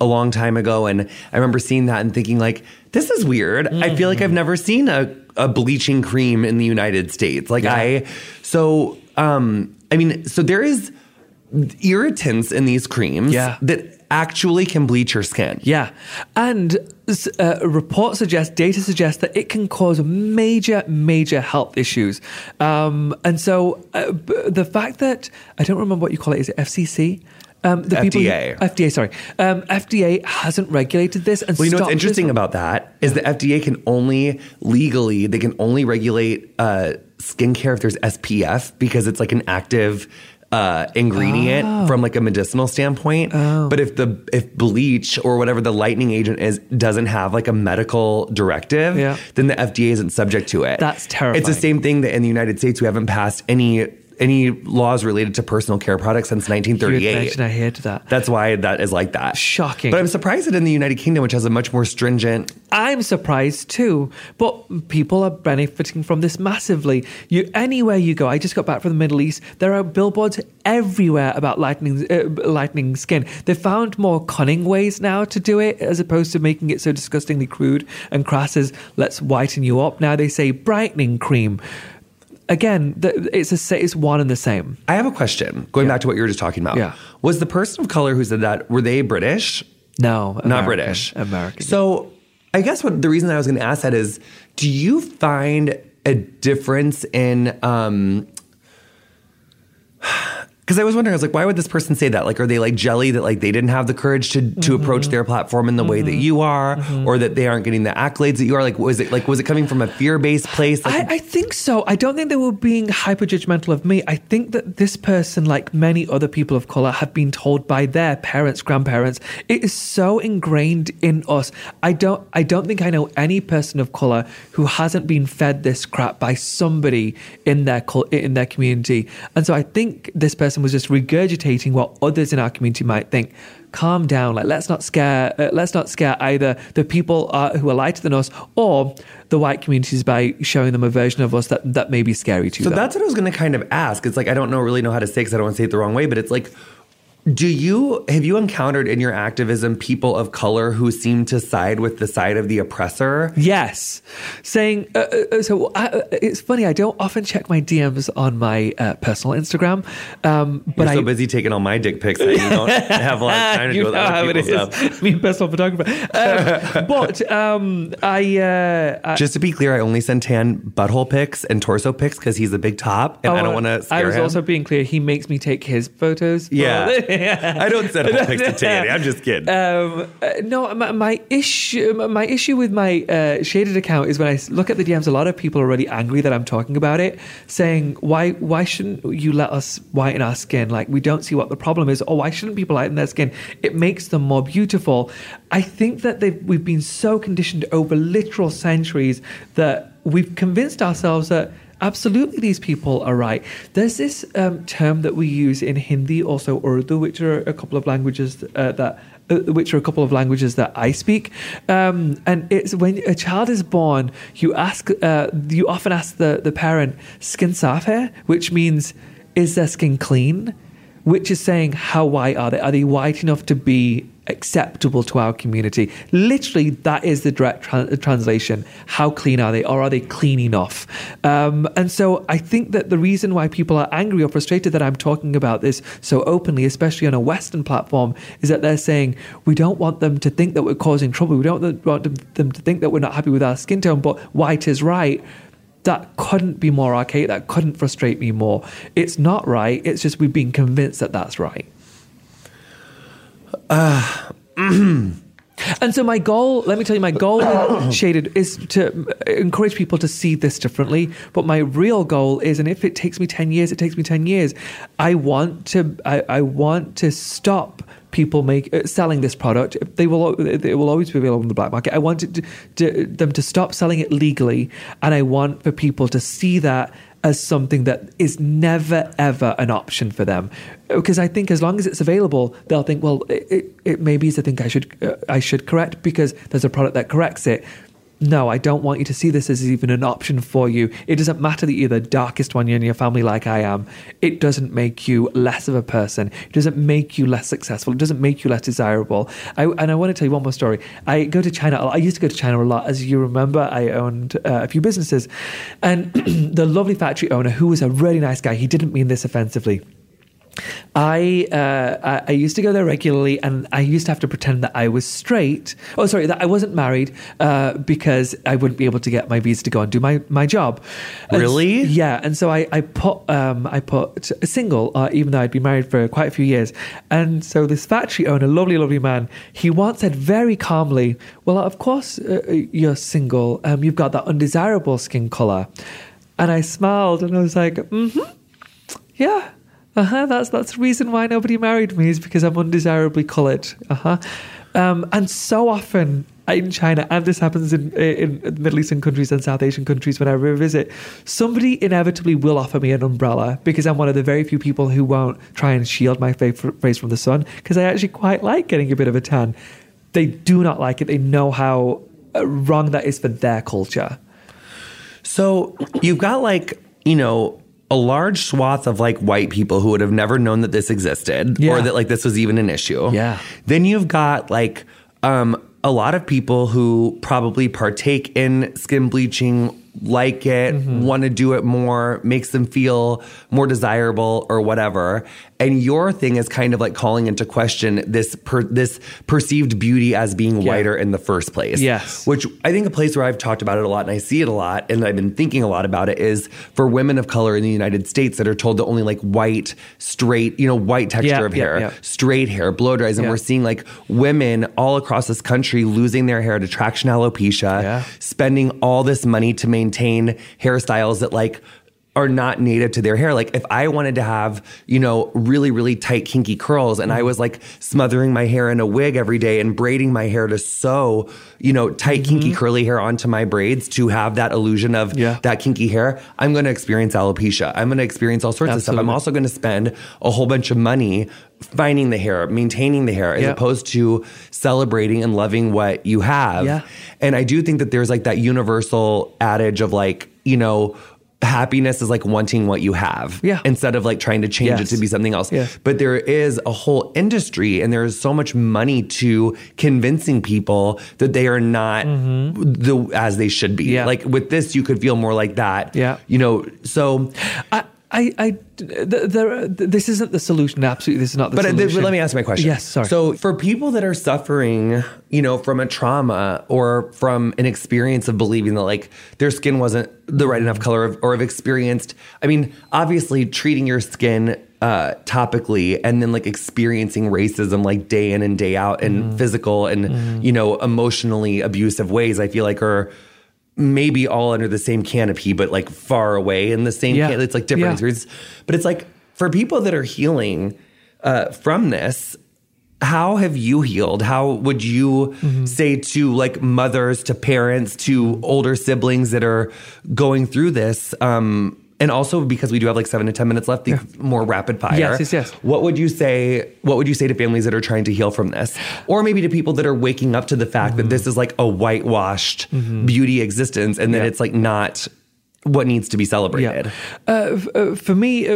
a long time ago, and I remember seeing that and thinking like, this is weird. Mm-hmm. I feel like I've never seen a bleaching cream in the United States. Like, yeah. I mean, so there is irritants in these creams that actually can bleach your skin. Yeah. And data suggests that it can cause major, major health issues. And so the fact that, I don't remember what you call it, is it FCC? FDA hasn't regulated this. And well, you know what's interesting about that is the FDA can only legally regulate skincare if there's SPF, because it's like an active ingredient from like a medicinal standpoint. Oh. But if bleach or whatever the lightening agent is doesn't have like a medical directive, then the FDA isn't subject to it. That's terrifying. It's the same thing that in the United States we haven't passed any laws related to personal care products since 1938. You would mention I heard that. That's why that is like that. Shocking. But I'm surprised that in the United Kingdom, which has a much more stringent... I'm surprised too. But people are benefiting from this massively. Anywhere you go, I just got back from the Middle East, there are billboards everywhere about lightening skin. They've found more cunning ways now to do it, as opposed to making it so disgustingly crude and crass as, let's whiten you up. Now they say brightening cream. Again, it's one and the same. I have a question, going back to what you were just talking about. Yeah. Was the person of color who said that, were they British? No. American, not British. American. So I guess the reason I was going to ask that is, do you find a difference in... because I was wondering, I was like, why would this person say that? Like, are they like jelly that like they didn't have the courage to approach their platform in the way that you are, or that they aren't getting the accolades that you are? Like, was it coming from a fear-based place? Like, I think so. I don't think they were being hyper-judgmental of me. I think that this person, like many other people of color, have been told by their parents, grandparents. It is so ingrained in us. I don't think I know any person of color who hasn't been fed this crap by somebody in their community. And so I think this person was just regurgitating what others in our community might think. Calm down. Like, let's not scare either the people who are lighter than us or the white communities by showing them a version of us that may be scary to them. So that's what I was going to kind of ask. It's like, I don't really know how to say, because I don't want to say it the wrong way, but it's like, have you encountered in your activism people of color who seem to side with the side of the oppressor? Yes. Saying, it's funny, I don't often check my DMs on my personal Instagram. But I'm so busy taking all my dick pics that you don't have a lot of time to do with other people's stuff. Me, personal photographer. But just to be clear, I only send tan butthole pics and torso pics because he's a big top and I don't want to scare him. I was also being clear, he makes me take his photos. Yeah. I don't send all pics to Tanny. I'm just kidding. No, my issue with my Shaded account is when I look at the DMs, a lot of people are really angry that I'm talking about it, saying, why shouldn't you let us whiten our skin? Like, we don't see what the problem is. Or why shouldn't people lighten their skin? It makes them more beautiful. I think that we've been so conditioned over literal centuries that we've convinced ourselves that absolutely these people are right. There's this term that we use in Hindi, also Urdu, which are a couple of languages that I speak. And it's when a child is born, you often ask the parent, skin saaf hai, which means, is their skin clean? Which is saying, how white are they? Are they white enough to be acceptable to our community? Literally, that is the direct translation. How clean are they, or are they clean enough? And so I think that the reason why people are angry or frustrated that I'm talking about this so openly, especially on a Western platform, is that they're saying, we don't want them to think that we're causing trouble. We don't want them to think that we're not happy with our skin tone, but white is right. That couldn't be more archaic. That couldn't frustrate me more. It's not right. It's just we've been convinced that that's right. And so my goal with Shaded is to encourage people to see this differently. But my real goal is, and if it takes me 10 years, it takes me 10 years. I want to stop people selling this product. It will always be available on the black market. I want them to stop selling it legally. And I want for people to see that as something that is never, ever an option for them. Because I think as long as it's available, they'll think, well, it maybe is a thing I should correct because there's a product that corrects it. No, I don't want you to see this as even an option for you. It doesn't matter that you're the darkest one in your family like I am. It doesn't make you less of a person. It doesn't make you less successful. It doesn't make you less desirable. And I want to tell you one more story. I go to China a lot. I used to go to China a lot. As you remember, I owned a few businesses. And the lovely factory owner, who was a really nice guy, he didn't mean this offensively. I used to go there regularly, and I used to have to pretend that I was straight. Oh, sorry, that I wasn't married, because I wouldn't be able to get my visa to go and do my job. Really? Yeah. And so I put single, even though I'd been married for quite a few years. And so this factory owner, lovely, lovely man, he once said very calmly, "Well, of course you're single. You've got that undesirable skin color." And I smiled, and I was like, "Mm-hmm, yeah." That's the reason why nobody married me, is because I'm undesirably coloured. And so often in China, and this happens in Middle Eastern countries and South Asian countries when I revisit, somebody inevitably will offer me an umbrella because I'm one of the very few people who won't try and shield my face from the sun, because I actually quite like getting a bit of a tan. They do not like it. They know how wrong that is for their culture. So you've got, like, you know, a large swath of, like, white people who would have never known that this existed, yeah, or that, like, this was even an issue. Yeah. Then you've got, like, a lot of people who probably partake in skin bleaching, like it, mm-hmm, want to do it more, makes them feel more desirable or whatever. And your thing is kind of like calling into question this perceived beauty as being, yeah, whiter in the first place. Yes. Which I think a place where I've talked about it a lot, and I see it a lot, and I've been thinking a lot about it, is for women of color in the United States that are told that only, like, white, straight, you know, white texture, yeah, of, yeah, hair, yeah, straight hair, blow dries. And, yeah, we're seeing, like, women all across this country losing their hair to traction alopecia, yeah, spending all this money to maintain hairstyles that, like, are not native to their hair. Like, if I wanted to have, you know, really, really tight, kinky curls, and I was, like, smothering my hair in a wig every day and braiding my hair to sew, you know, tight, mm-hmm, kinky, curly hair onto my braids to have that illusion of, yeah, that kinky hair, I'm going to experience alopecia. I'm going to experience all sorts, absolutely, of stuff. I'm also going to spend a whole bunch of money finding the hair, maintaining the hair, as, yep, opposed to celebrating and loving what you have. Yeah. And I do think that there's, like, that universal adage of, like, you know, happiness is like wanting what you have, yeah, instead of, like, trying to change, yes, it to be something else. Yeah. But there is a whole industry, and there is so much money to convincing people that they are not, mm-hmm, as they should be. Yeah. Like, with this, you could feel more like that. Yeah. You know, so this isn't the solution. Absolutely, this is not the solution. But let me ask my question. Yes, sorry. So for people that are suffering, you know, from a trauma or from an experience of believing that, like, their skin wasn't the right enough color or have experienced, I mean, obviously treating your skin topically and then, like, experiencing racism, like, day in and day out in physical and, you know, emotionally abusive ways, I feel like are maybe all under the same canopy, but, like, far away in the same, yeah, it's like different, yeah, experiences. But it's like, for people that are healing from this, how have you healed? How would you, mm-hmm, say to, like, mothers, to parents, to older siblings that are going through this? And also, because we do have, like, 7 to 10 minutes left, the, yeah, more rapid fire. Yes, yes, yes. What would you say to families that are trying to heal from this? Or maybe to people that are waking up to the fact, mm-hmm, that this is, like, a whitewashed, mm-hmm, beauty existence, and, yeah, that it's, like, not what needs to be celebrated. Yeah. For me,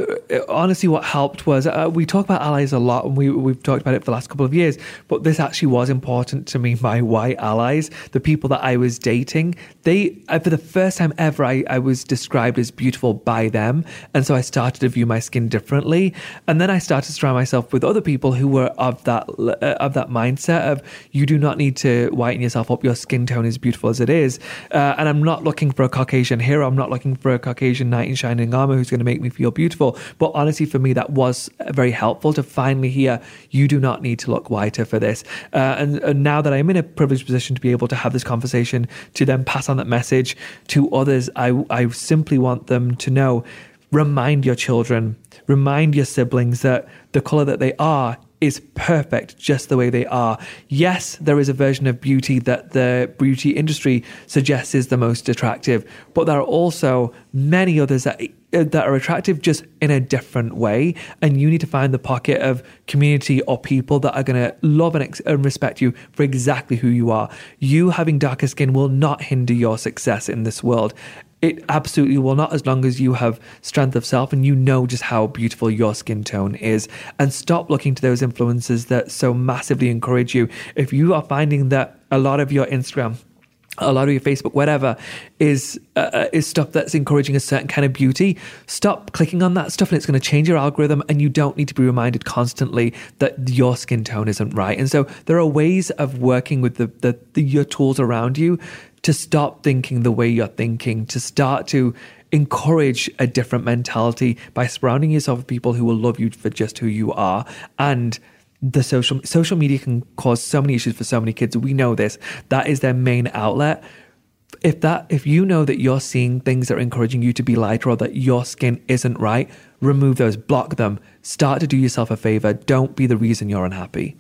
honestly, what helped was, we talk about allies a lot, and we've talked about it for the last couple of years, but this actually was important to me. My white allies, the people that I was dating, they, for the first time ever, I was described as beautiful by them. And so I started to view my skin differently. And then I started to surround myself with other people who were of that mindset of, you do not need to whiten yourself up. Your skin tone is beautiful as it is. And I'm not looking for a Caucasian hero. I'm not looking for a Caucasian knight in shining armor who's going to make me feel beautiful. But honestly, for me, that was very helpful to finally hear, you do not need to look whiter for this. And now that I'm in a privileged position to be able to have this conversation, to then pass on that message to others, I simply want them to know, remind your children, remind your siblings that the color that they are is perfect just the way they are. Yes, there is a version of beauty that the beauty industry suggests is the most attractive, but there are also many others that are attractive just in a different way, and you need to find the pocket of community or people that are going to love and respect you for exactly who you are. You having darker skin will not hinder your success in this world. It absolutely will not, as long as you have strength of self and you know just how beautiful your skin tone is. And stop looking to those influencers that so massively encourage you. If you are finding that a lot of your Instagram a lot of your Facebook, whatever, is stuff that's encouraging a certain kind of beauty. Stop clicking on that stuff, and it's going to change your algorithm, and you don't need to be reminded constantly that your skin tone isn't right. And so there are ways of working with your tools around you to stop thinking the way you're thinking, to start to encourage a different mentality by surrounding yourself with people who will love you for just who you are. And the social media can cause so many issues for so many kids. We know this. That is their main outlet. If you know that you're seeing things that are encouraging you to be lighter or that your skin isn't right, remove those, block them, start to do yourself a favor. Don't be the reason you're unhappy.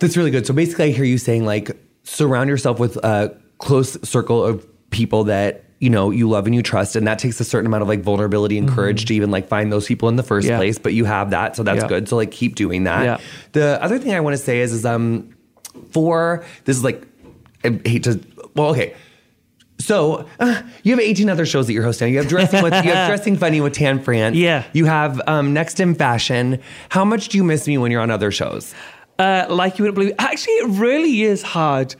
That's really good. So basically I hear you saying, like, surround yourself with a close circle of people that you know, you love and you trust. And that takes a certain amount of like vulnerability and courage to even like find those people in the first place, but you have that. So that's good. So like keep doing that. Yeah. The other thing I want to say is this is like, okay. So you have 18 other shows that you're hosting. You have Dressing Funny with Tan France. Yeah. You have Next in Fashion. How much do you miss me when you're on other shows? Like you wouldn't believe. Actually, it really is hard.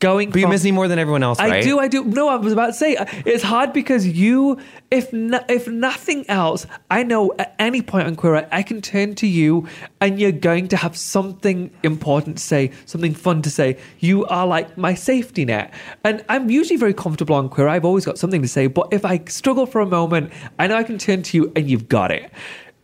But you miss me more than everyone else, right? I do. No, I was about to say, it's hard because you, if nothing else, I know at any point on Queer Eye, I can turn to you and you're going to have something important to say, something fun to say. You are like my safety net. And I'm usually very comfortable on Queer Eye. I've always got something to say. But if I struggle for a moment, I know I can turn to you and you've got it.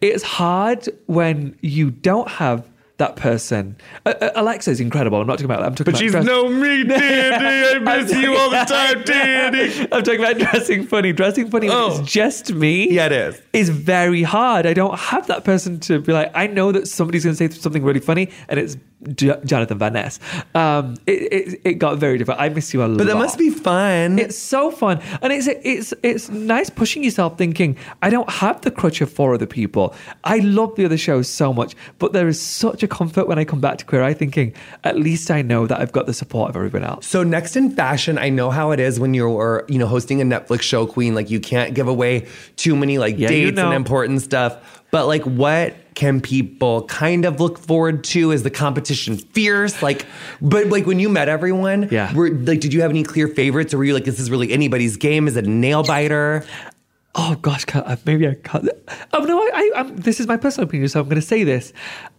It's hard when you don't have that person. Alexa is incredible. I'm not talking about that. I'm talking about she's no me, dear. I miss you all the time, dear. I'm talking about Dressing Funny. Dressing Funny is just me. Yeah, it is. It's very hard. I don't have that person to be like, I know that somebody's going to say something really funny, and it's Jonathan Van Ness. It got very different. I miss you a lot. But that must be fun. It's so fun. And it's nice pushing yourself thinking, I don't have the crutch of four other people. I love the other shows so much, but there is such a comfort when I come back to Queer Eye thinking, at least I know that I've got the support of everyone else. So Next in Fashion, I know how it is when you're, you know, hosting a Netflix show, Queen, like you can't give away too many like dates and important stuff. But like, what can people kind of look forward to? Is the competition fierce? Like, but like when you met everyone, did you have any clear favorites, or were you like, this is really anybody's game? Is it a nail biter? Oh gosh, maybe I can't. Oh no, this is my personal opinion, so I'm going to say this.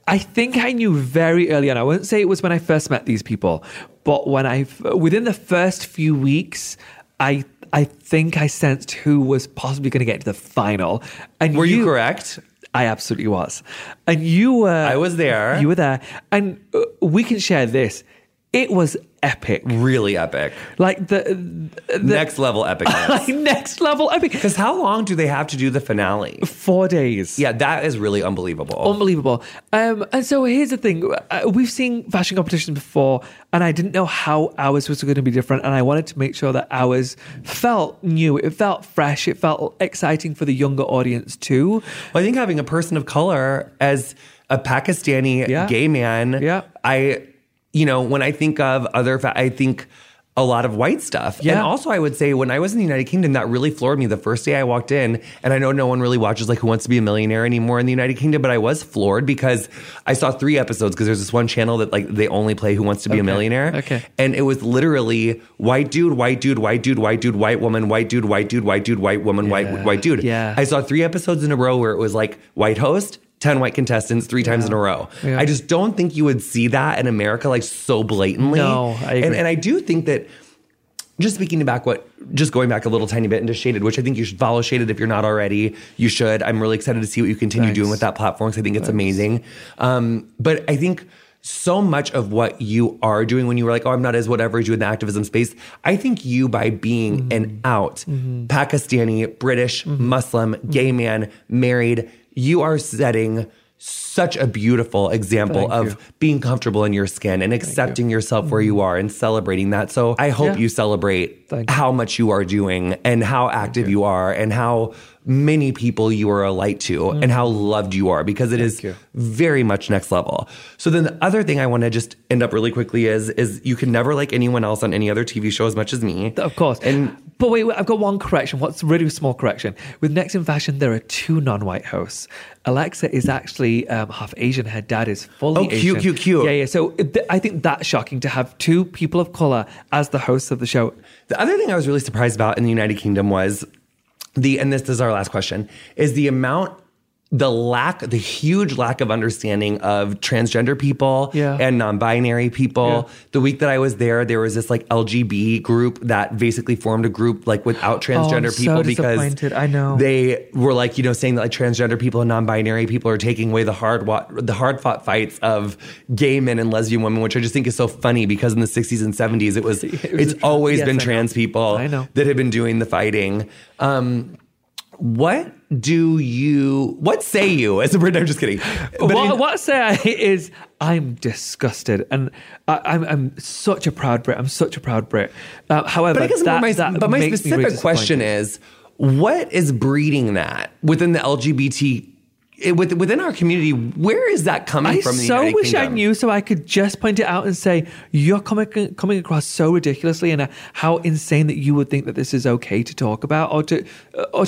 I think I knew very early on. I wouldn't say it was when I first met these people, but within the first few weeks, I think I sensed who was possibly going to get to the final. And were you correct? I absolutely was. And you were... I was there. You were there. And we can share this. It was epic. Really epic. Like the next level epicness. Like next level epic. Because how long do they have to do the finale? 4 days. Yeah, that is really unbelievable. Unbelievable. And so here's the thing. We've seen fashion competitions before, and I didn't know how ours was going to be different. And I wanted to make sure that ours felt new. It felt fresh. It felt exciting for the younger audience too. Well, I think having a person of color as a Pakistani gay man, you know, when I think of I think a lot of white stuff. Yeah. And also I would say when I was in the United Kingdom, that really floored me the first day I walked in. And I know no one really watches like Who Wants to Be a Millionaire anymore in the United Kingdom, but I was floored because I saw 3 episodes because there's this one channel that like they only play Who Wants to Be a Millionaire. Okay. And it was literally white dude, white dude, white dude, white dude, white woman, white dude, white dude, white dude, white woman, white dude. Yeah. I saw 3 episodes in a row where it was like white host, 10 white contestants 3 times in a row. Yeah. I just don't think you would see that in America like so blatantly. No, I agree. And I do think that just going back a little tiny bit into Shaded, which I think you should follow Shaded if you're not already. You should. I'm really excited to see what you continue doing with that platform because I think it's amazing. But I think so much of what you are doing when you were like, oh, I'm not as whatever as you in the activism space. I think you, by being an out Pakistani, British, Muslim, gay man, married, you are setting such a beautiful example of being comfortable in your skin and accepting yourself where you are and celebrating that. So I hope you celebrate how much you are doing and how active you are and how many people you are a light to and how loved you are, because it is very much next level. So then the other thing I want to just end up really quickly is you can never like anyone else on any other TV show as much as me. Of course. But wait, I've got one correction. What's a really small correction. With Next in Fashion, there are two non-white hosts. Alexa is actually half Asian. Her dad is fully Asian. Cute. Yeah. So I think that's shocking to have two people of color as the hosts of the show. The other thing I was really surprised about in the United Kingdom was and this is our last question, is the huge lack of understanding of transgender people and non-binary people. Yeah. The week that I was there was this like LGB group that basically formed a group like without transgender people, because I know they were like, saying that like transgender people and non-binary people are taking away the hard fought fights of gay men and lesbian women, which I just think is so funny, because in the 60s and 70s it's always been trans people that have been doing the fighting. What say you as a Brit? I'm just kidding. What say I is I'm disgusted, and I'm such a proud Brit. I'm such a proud Brit. However, but I guess my specific question is, what is breeding that within the LGBT? Within our community, where is that coming from? I knew, so I could just point it out and say, you're coming across so ridiculously, and how insane that you would think that this is okay to talk about or to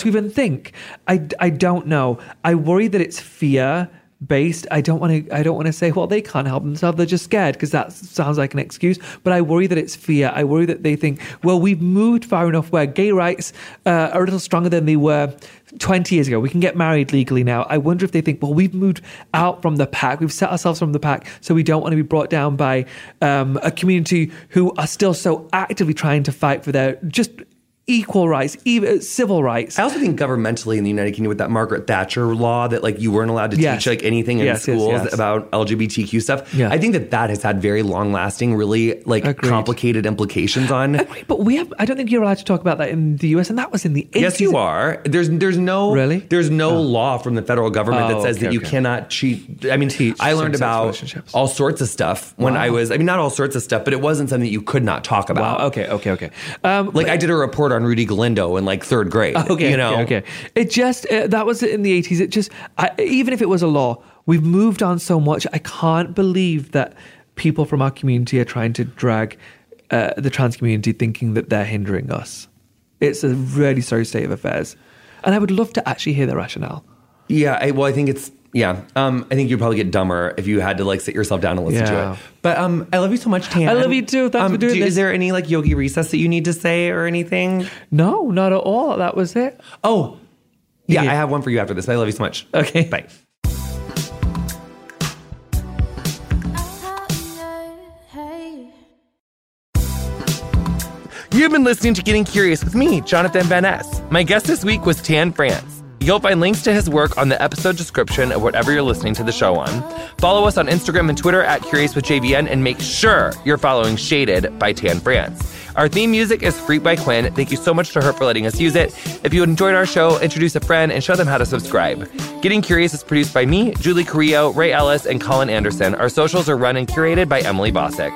even think. I don't know. I worry that it's fear based. I don't want to say, well, they can't help themselves, they're just scared, because that sounds like an excuse. But I worry that it's fear. I worry that they think, well, we've moved far enough where gay rights are a little stronger than they were 20 years ago. We can get married legally now. I wonder if they think, well, we've moved out from the pack. We've set ourselves from the pack, so we don't want to be brought down by a community who are still so actively trying to fight for their just equal rights, even civil rights. I also think governmentally in the United Kingdom with that Margaret Thatcher law that like you weren't allowed to teach like anything in schools about LGBTQ stuff. Yeah. I think that has had very long lasting, really like complicated implications on. Agreed, but I don't think you're allowed to talk about that in the US, and that was in the 80s. Yes, you are. There's no law from the federal government that says that you cannot cheat. I mean, I learned about all sorts of stuff when not all sorts of stuff, but it wasn't something that you could not talk about. Wow. Okay. I did a report on Rudy Galindo in like third grade. It just that was in the 80s. It just even if it was a law, we've moved on so much. I can't believe that people from our community are trying to drag the trans community, thinking that they're hindering us. It's a really sorry state of affairs, and I would love to actually hear their rationale. Yeah, I think it's I think you'd probably get dumber if you had to like sit yourself down and listen to it. But I love you so much, Tan. I love you too. Thanks for doing this. Is there any like Yogi Recess that you need to say or anything? No, not at all. That was it. Oh, yeah. I have one for you after this. But I love you so much. Okay. Bye. You've been listening to Getting Curious with me, Jonathan Van Ness. My guest this week was Tan France. You'll find links to his work on the episode description of whatever you're listening to the show on. Follow us on Instagram and Twitter @CuriousWithJVN, and make sure you're following Shaded by Tan France. Our theme music is Freak by Quinn. Thank you so much to her for letting us use it. If you enjoyed our show, introduce a friend and show them how to subscribe. Getting Curious is produced by me, Julie Carrillo, Ray Ellis, and Colin Anderson. Our socials are run and curated by Emily Bosick.